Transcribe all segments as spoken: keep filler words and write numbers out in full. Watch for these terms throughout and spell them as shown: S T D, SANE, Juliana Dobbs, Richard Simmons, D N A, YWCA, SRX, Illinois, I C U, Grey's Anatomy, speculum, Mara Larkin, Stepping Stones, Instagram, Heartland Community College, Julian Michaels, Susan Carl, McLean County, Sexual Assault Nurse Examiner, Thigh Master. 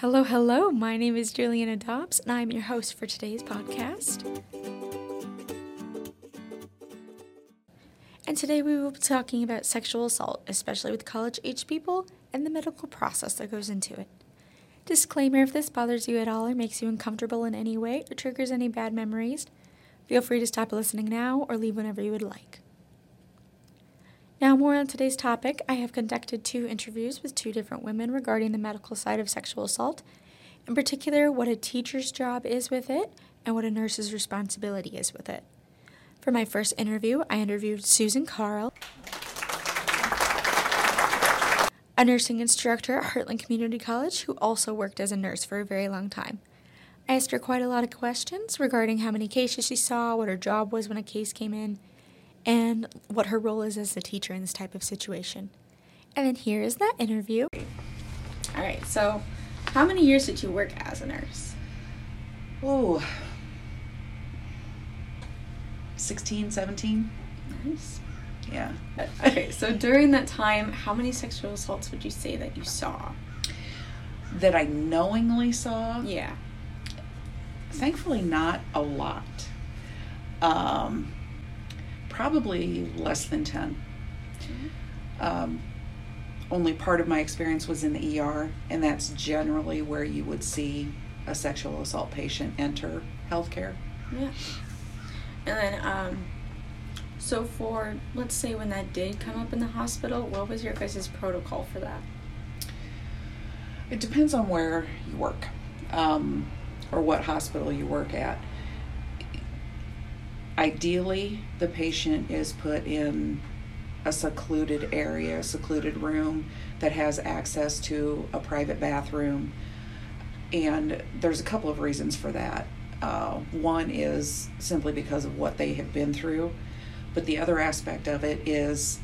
Hello, hello. My name is Juliana Dobbs, and I'm your host for today's podcast. And today we will be talking about sexual assault, especially with college-age people, and the medical process that goes into it. Disclaimer, if this bothers you at all or makes you uncomfortable in any way or triggers any bad memories, feel free to stop listening now or leave whenever you would like. Now, more on today's topic, I have conducted two interviews with two different women regarding the medical side of sexual assault, in particular what a teacher's job is with it and what a nurse's responsibility is with it. For my first interview, I interviewed Susan Carl, a nursing instructor at Heartland Community College who also worked as a nurse for a very long time. I asked her quite a lot of questions regarding how many cases she saw, what her job was when a case came in, and what her role is as a teacher in this type of situation. And then here is that interview. All right, so how many years did you work as a nurse? Oh, sixteen, seventeen. Nice. Yeah. Okay, so during that time, how many sexual assaults would you say that you saw? That I knowingly saw? Yeah. Thankfully, not a lot. Um... Probably less than ten. Mm-hmm. Um, only part of my experience was in the E R, and that's generally where you would see a sexual assault patient enter healthcare. Yeah. And then, um, so for, let's say when that did come up in the hospital, what was your guys' protocol for that? It depends on where you work, um, or what hospital you work at. Ideally, the patient is put in a secluded area, a secluded room that has access to a private bathroom. And there's a couple of reasons for that. Uh, one is simply because of what they have been through. But the other aspect of it is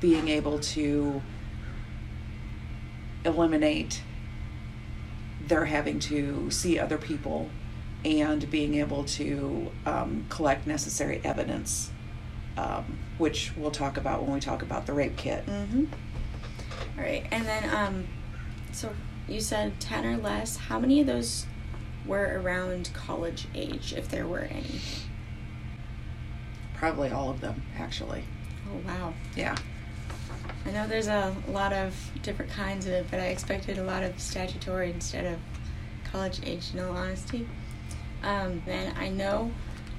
being able to eliminate their having to see other people and being able to um, collect necessary evidence, um, which we'll talk about when we talk about the rape kit. Mm-hmm. All right, and then, um, so you said ten or less. How many of those were around college age, if there were any? Probably all of them, actually. Oh, wow. Yeah. I know there's a lot of different kinds of it, but I expected a lot of statutory instead of college age, in all honesty. Um, then I know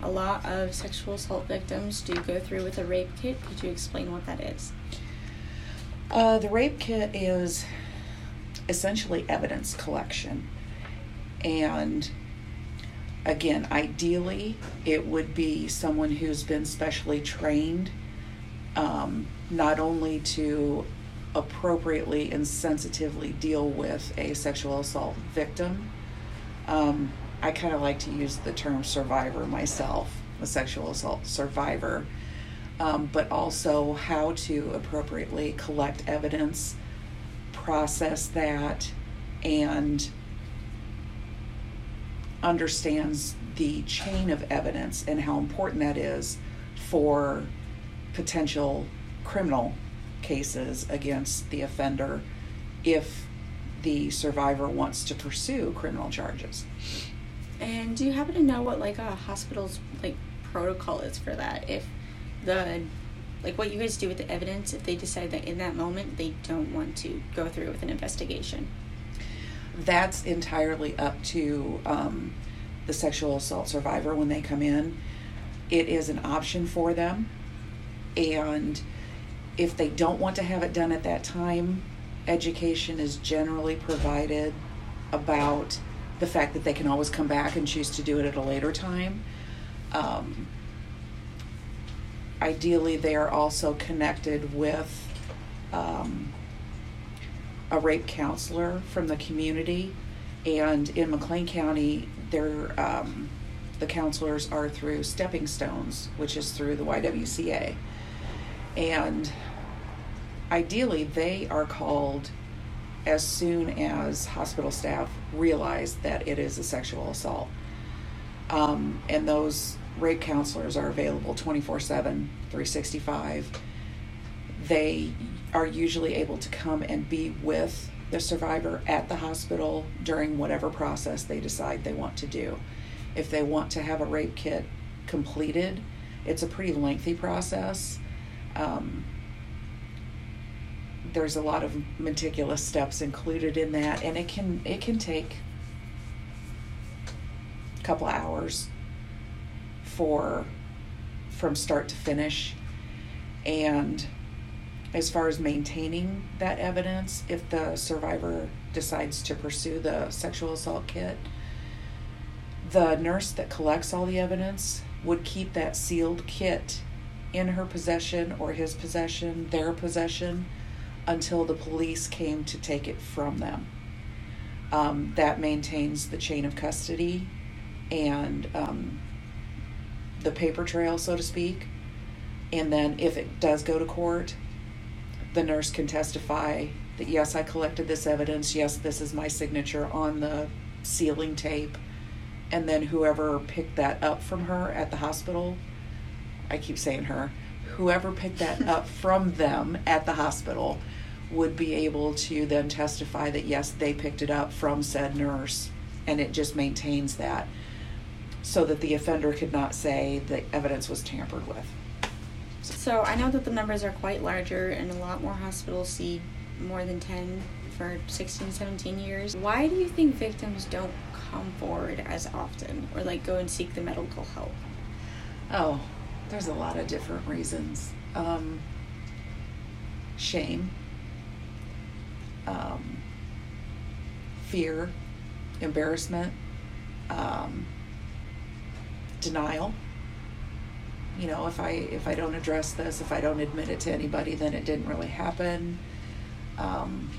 a lot of sexual assault victims do go through with a rape kit. Could you explain what that is? Uh, the rape kit is essentially evidence collection. And again, ideally, it would be someone who's been specially trained, um, not only to appropriately and sensitively deal with a sexual assault victim. Um, I kind of like to use the term survivor myself, a sexual assault survivor, um, but also how to appropriately collect evidence, process that, and understands the chain of evidence and how important that is for potential criminal cases against the offender if the survivor wants to pursue criminal charges. And do you happen to know what like a hospital's like protocol is for that? If the like what you guys do with the evidence, if they decide that in that moment they don't want to go through with an investigation? That's entirely up to um, the sexual assault survivor when they come in. It is an option for them, and if they don't want to have it done at that time, education is generally provided about the fact that they can always come back and choose to do it at a later time. Um, ideally, they are also connected with um, a rape counselor from the community. And in McLean County, they're, um, the counselors are through Stepping Stones, which is through the Y W C A. And ideally, they are called as soon as hospital staff realize that it is a sexual assault. Um, and those rape counselors are available twenty-four seven, three sixty-five. They are usually able to come and be with the survivor at the hospital during whatever process they decide they want to do. If they want to have a rape kit completed, it's a pretty lengthy process. Um, there's a lot of meticulous steps included in that, and it can it can take a couple hours for from start to finish. And as far as maintaining that evidence, if the survivor decides to pursue the sexual assault kit, the nurse that collects all the evidence would keep that sealed kit in her possession or his possession, their possession, until the police came to take it from them. Um, that maintains the chain of custody and um, the paper trail, so to speak. And then if it does go to court, the nurse can testify that, yes, I collected this evidence, yes, this is my signature on the sealing tape. And then whoever picked that up from her at the hospital, I keep saying her, whoever picked that up from them at the hospital would be able to then testify that, yes, they picked it up from said nurse, and it just maintains that so that the offender could not say the evidence was tampered with. So I know that the numbers are quite larger, and a lot more hospitals see more than ten for sixteen, seventeen years. Why do you think victims don't come forward as often, or like go and seek the medical help? Oh, there's a lot of different reasons. Um, shame, um, fear, embarrassment, um, denial. You know, if I if I don't address this, if I don't admit it to anybody, then it didn't really happen. Um,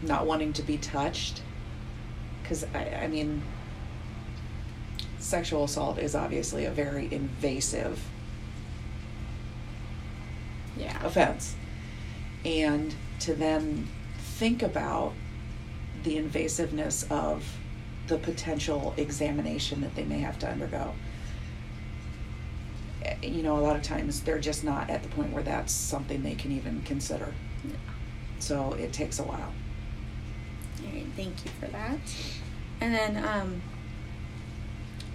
not wanting to be touched, because I, I mean, sexual assault is obviously a very invasive yeah. offense, and to then think about the invasiveness of the potential examination that they may have to undergo. You know, a lot of times they're just not at the point where that's something they can even consider. Yeah. So it takes a while. All right, thank you for that. And then, um,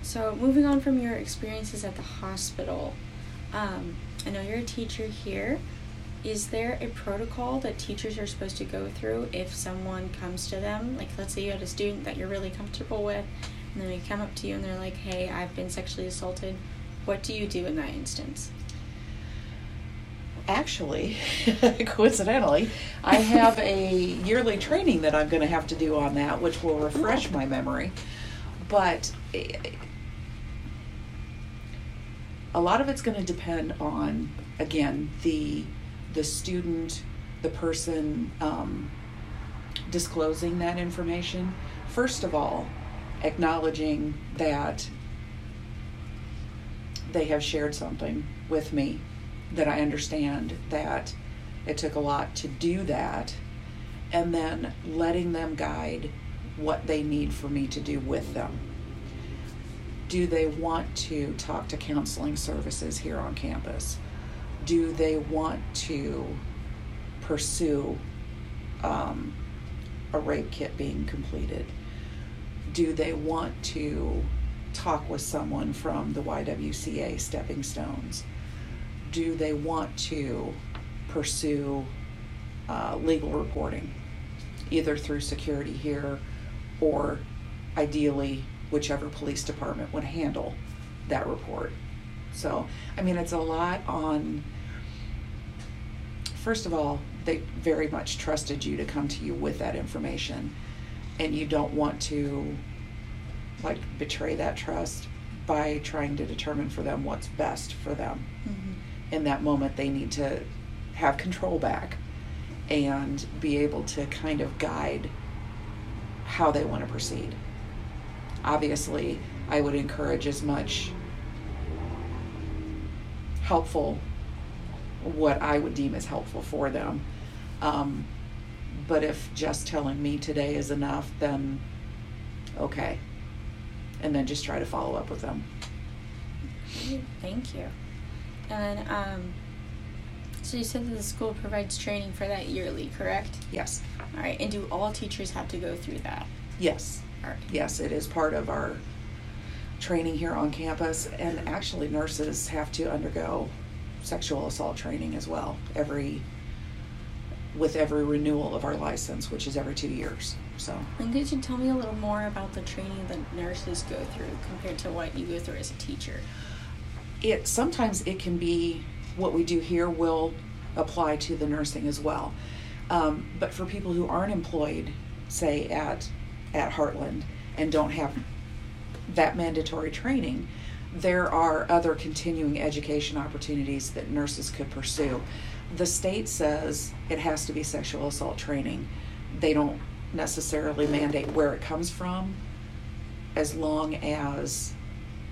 so moving on from your experiences at the hospital, um, I know you're a teacher here. Is there a protocol that teachers are supposed to go through if someone comes to them? Like, let's say you had a student that you're really comfortable with, and then they come up to you and they're like, hey, I've been sexually assaulted. What do you do in that instance? Actually, coincidentally, I have a yearly training that I'm going to have to do on that, which will refresh my memory. But a lot of it's going to depend on, again, the the student, the person um, disclosing that information. First of all, acknowledging that they have shared something with me, that I understand that it took a lot to do that, and then letting them guide what they need for me to do with them. Do they want to talk to counseling services here on campus? Do they want to pursue um, a rape kit being completed? Do they want to talk with someone from the Y W C A Stepping Stones? Do they want to pursue uh, legal reporting, either through security here or ideally whichever police department would handle that report? So, I mean, it's a lot on, first of all, they very much trusted you to come to you with that information, and you don't want to like betray that trust by trying to determine for them what's best for them. Mm-hmm. In that moment, they need to have control back and be able to kind of guide how they want to proceed. Obviously, I would encourage as much helpful, what I would deem as helpful for them. Um, but if just telling me today is enough, then okay. And then just try to follow up with them. Thank you. And um, So you said that the school provides training for that yearly, correct? Yes. All right, and do all teachers have to go through that? Yes. All right. Yes, it is part of our training here on campus, and actually nurses have to undergo sexual assault training as well every with every renewal of our license, which is every two years. So. And could you tell me a little more about the training that nurses go through compared to what you go through as a teacher? It sometimes it can be what we do here will apply to the nursing as well, um, but for people who aren't employed, say at at Heartland and don't have that mandatory training, there are other continuing education opportunities that nurses could pursue. The state says it has to be sexual assault training. They don't necessarily mandate where it comes from as long as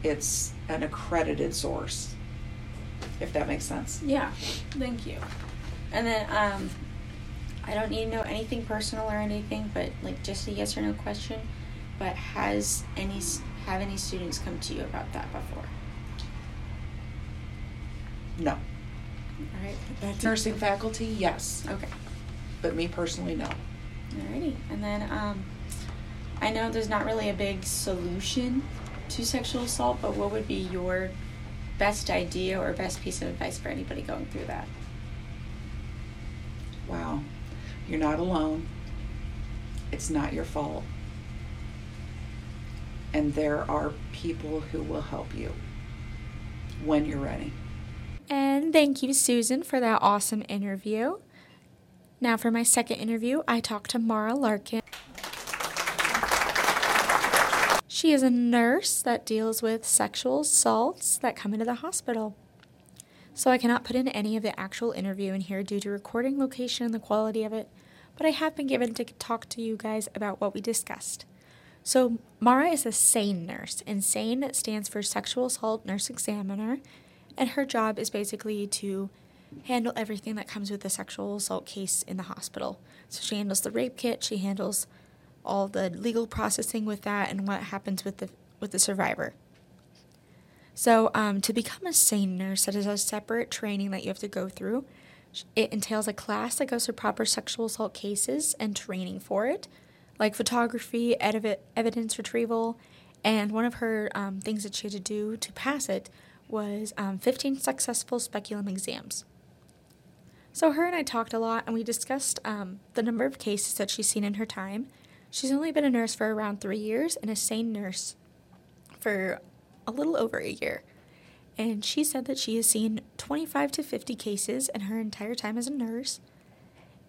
it's an accredited source, if that makes sense. Yeah, thank you. And then um, I don't need to know anything personal or anything, but like just a yes or no question, but has any have any students come to you about that before? No. All right. That's nursing it. Faculty, yes. Okay. But me personally, no. Alrighty. And then um, I know there's not really a big solution to sexual assault, but what would be your best idea or best piece of advice for anybody going through that? Wow. You're not alone. It's not your fault. And there are people who will help you when you're ready. And thank you, Susan, for that awesome interview. Now for my second interview, I talked to Mara Larkin. She is a nurse that deals with sexual assaults that come into the hospital. So I cannot put in any of the actual interview in here due to recording location and the quality of it, but I have been given to talk to you guys about what we discussed. So Mara is a SANE nurse, and SANE stands for Sexual Assault Nurse Examiner, and her job is basically to handle everything that comes with a sexual assault case in the hospital. So she handles the rape kit, she handles all the legal processing with that and what happens with the with the survivor. So um, to become a SANE nurse, that is a separate training that you have to go through. It entails a class that goes through proper sexual assault cases and training for it, like photography, ed- evidence retrieval, and one of her um, things that she had to do to pass it was um, fifteen successful speculum exams. So her and I talked a lot, and we discussed um, the number of cases that she's seen in her time. She's only been a nurse for around three years and a SANE nurse for a little over a year. And she said that she has seen twenty-five to fifty cases in her entire time as a nurse,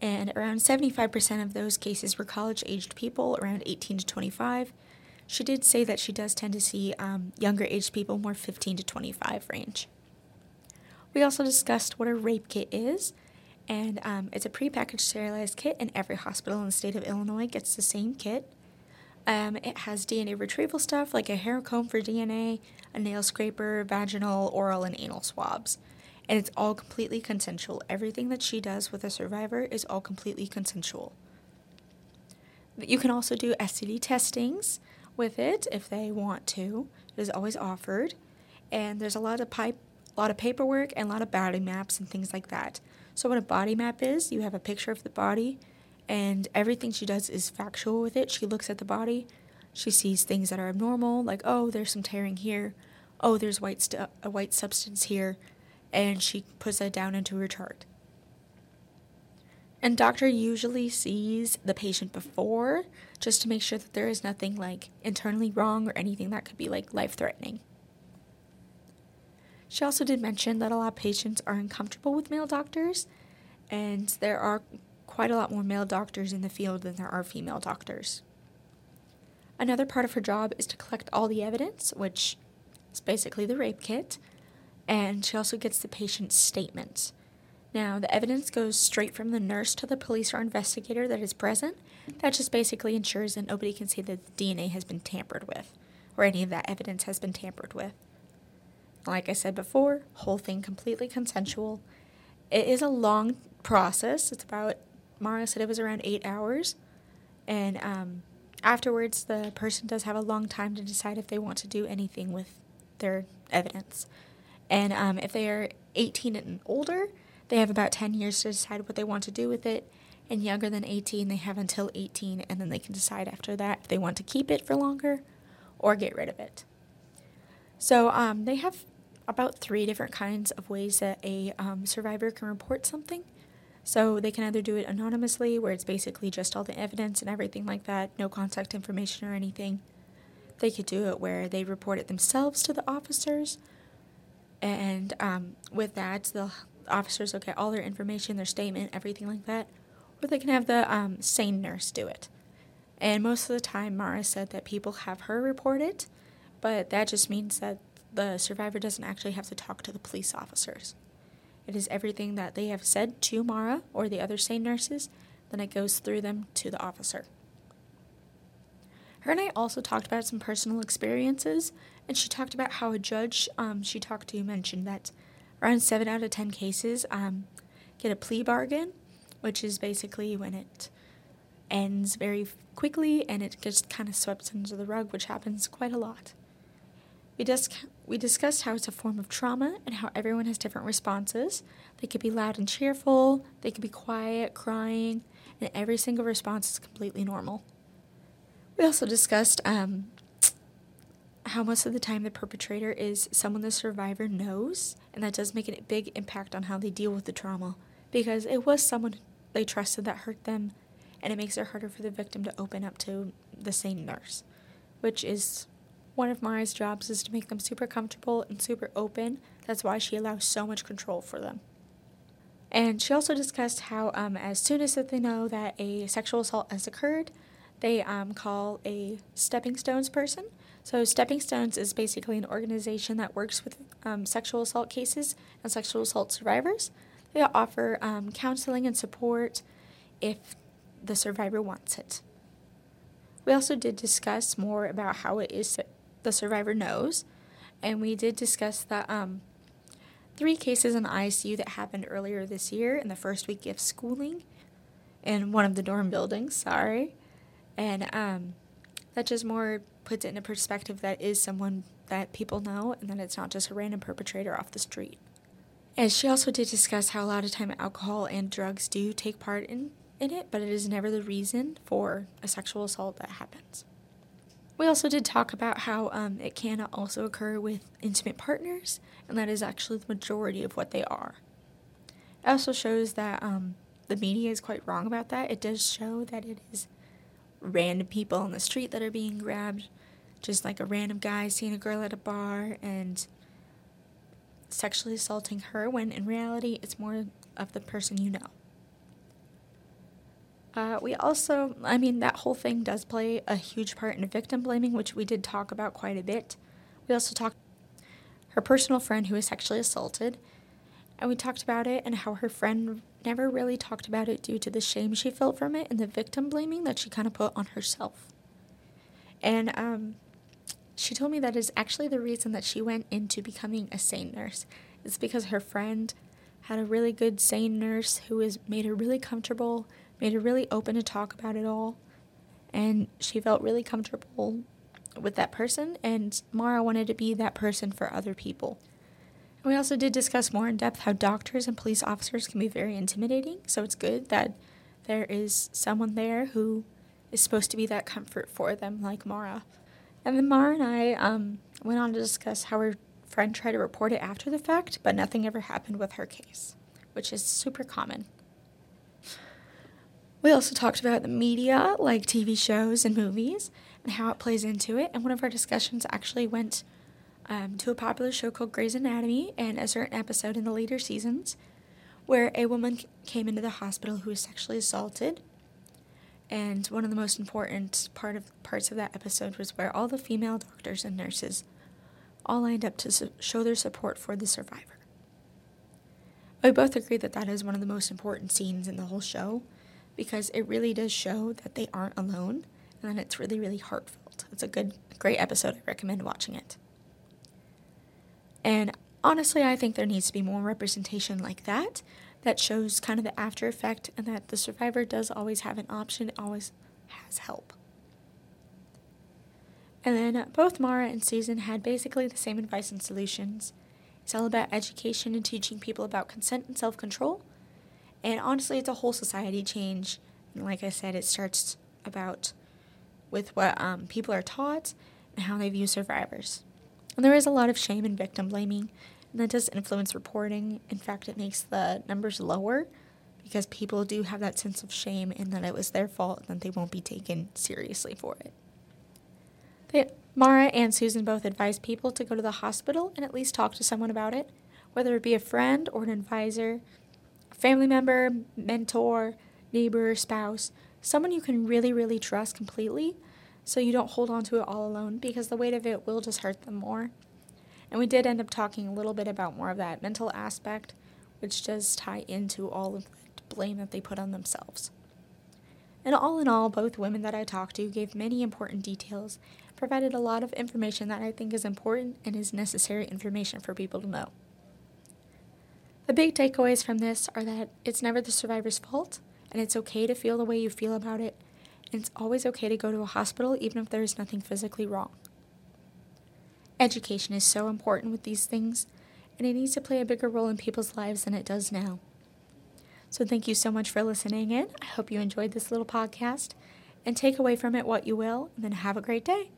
and around seventy-five percent of those cases were college-aged people, around eighteen to twenty-five. She did say that she does tend to see um, younger-aged people, more fifteen to twenty-five range. We also discussed what a rape kit is, and um, it's a prepackaged sterilized kit, and every hospital in the state of Illinois gets the same kit. Um, it has D N A retrieval stuff, like a hair comb for D N A, a nail scraper, vaginal, oral, and anal swabs. And it's all completely consensual. Everything that she does with a survivor is all completely consensual. You can also do S T D testings with it if they want to. It is always offered. And there's a lot of pipe, a lot of paperwork and a lot of body maps and things like that. So what a body map is, you have a picture of the body, and everything she does is factual with it. She looks at the body. She sees things that are abnormal, like, oh, there's some tearing here. Oh, there's white stu- a white substance here. And she puts that down into her chart. And doctor usually sees the patient before, just to make sure that there is nothing like internally wrong or anything that could be like life-threatening. She also did mention that a lot of patients are uncomfortable with male doctors, and there are quite a lot more male doctors in the field than there are female doctors. Another part of her job is to collect all the evidence, which is basically the rape kit. And she also gets the patient's statements. Now, the evidence goes straight from the nurse to the police or investigator that is present. That just basically ensures that nobody can say that the D N A has been tampered with, or any of that evidence has been tampered with. Like I said before, whole thing completely consensual. It is a long process. It's about, Mara said it was around eight hours. And um, afterwards, the person does have a long time to decide if they want to do anything with their evidence. And um, if they are eighteen and older, They have about ten years to decide what they want to do with it. And younger than eighteen, they have until eighteen, and then they can decide after that if they want to keep it for longer or get rid of it. So um, they have about three different kinds of ways that a um, survivor can report something. So they can either do it anonymously, where it's basically just all the evidence and everything like that, no contact information or anything. They could do it where they report it themselves to the officers, and um, with that, the officers will get all their information, their statement, everything like that. Or they can have the um, sane nurse do it. And most of the time, Mara said that people have her report it, but that just means that the survivor doesn't actually have to talk to the police officers. It is everything that they have said to Mara or the other sane nurses, then it goes through them to the officer. Her and I also talked about some personal experiences, and she talked about how a judge um, she talked to mentioned that around seven out of ten cases um, get a plea bargain, which is basically when it ends very quickly and it gets kind of swept under the rug, which happens quite a lot. We, dis- we discussed how it's a form of trauma and how everyone has different responses. They could be loud and cheerful, they could be quiet, crying, and every single response is completely normal. We also discussed um, how most of the time the perpetrator is someone the survivor knows, and that does make a big impact on how they deal with the trauma, because it was someone they trusted that hurt them, and it makes it harder for the victim to open up to the same nurse, which is one of Mara's jobs, is to make them super comfortable and super open. That's why she allows so much control for them. And she also discussed how um, as soon as that they know that a sexual assault has occurred, they um, call a Stepping Stones person. So Stepping Stones is basically an organization that works with um, sexual assault cases and sexual assault survivors. They offer um, counseling and support if the survivor wants it. We also did discuss more about how it is that the survivor knows, and we did discuss the um, three cases in the I C U that happened earlier this year in the first week of schooling in one of the dorm buildings, sorry. And um, that just more puts it in a perspective that is someone that people know and that it's not just a random perpetrator off the street. And she also did discuss how a lot of time alcohol and drugs do take part in, in it, but it is never the reason for a sexual assault that happens. We also did talk about how um, it can also occur with intimate partners, and that is actually the majority of what they are. It also shows that um, the media is quite wrong about that. It does show that it is random people on the street that are being grabbed, just like a random guy seeing a girl at a bar and sexually assaulting her, when in reality it's more of the person you know. Uh, we also, I mean, that whole thing does play a huge part in victim blaming, which we did talk about quite a bit. We also talked her personal friend who was sexually assaulted, and we talked about it and how her friend never really talked about it due to the shame she felt from it and the victim blaming that she kind of put on herself. And, um... she told me that is actually the reason that she went into becoming a sane nurse. It's because her friend had a really good sane nurse who is, made her really comfortable, made her really open to talk about it all, and she felt really comfortable with that person, and Mara wanted to be that person for other people. And we also did discuss more in depth how doctors and police officers can be very intimidating, so it's good that there is someone there who is supposed to be that comfort for them, like Mara. And then Mara and I um, went on to discuss how her friend tried to report it after the fact, but nothing ever happened with her case, which is super common. We also talked about the media, like T V shows and movies, and how it plays into it. And one of our discussions actually went um, to a popular show called Grey's Anatomy and a certain episode in the later seasons where a woman came into the hospital who was sexually assaulted. And one of the most important part of parts of that episode was where all the female doctors and nurses all lined up to su- show their support for the survivor. We both agree that that is one of the most important scenes in the whole show, because it really does show that they aren't alone, and it's really, really heartfelt. It's a good, great episode. I recommend watching it. And honestly, I think there needs to be more representation like that, that shows kind of the after effect and that the survivor does always have an option, always has help. And then both Mara and Susan had basically the same advice and solutions, It's all about education and teaching people about consent and self-control. And honestly, it's a whole society change. And like I said, it starts about with what um, people are taught and how they view survivors. And there is a lot of shame and victim blaming, and that does influence reporting. In fact, it makes the numbers lower because people do have that sense of shame and that it was their fault and that they won't be taken seriously for it. They, Mara and Susan both advise people to go to the hospital and at least talk to someone about it, whether it be a friend or an advisor, a family member, mentor, neighbor, spouse, someone you can really, really trust completely so you don't hold on to it all alone, because the weight of it will just hurt them more. And we did end up talking a little bit about more of that mental aspect, which does tie into all of the blame that they put on themselves. And all in all, both women that I talked to gave many important details, provided a lot of information that I think is important and is necessary information for people to know. The big takeaways from this are that it's never the survivor's fault, and it's okay to feel the way you feel about it, and it's always okay to go to a hospital even if there is nothing physically wrong. Education is so important with these things, and it needs to play a bigger role in people's lives than it does now. So thank you so much for listening in. I hope you enjoyed this little podcast, and take away from it what you will, and then have a great day.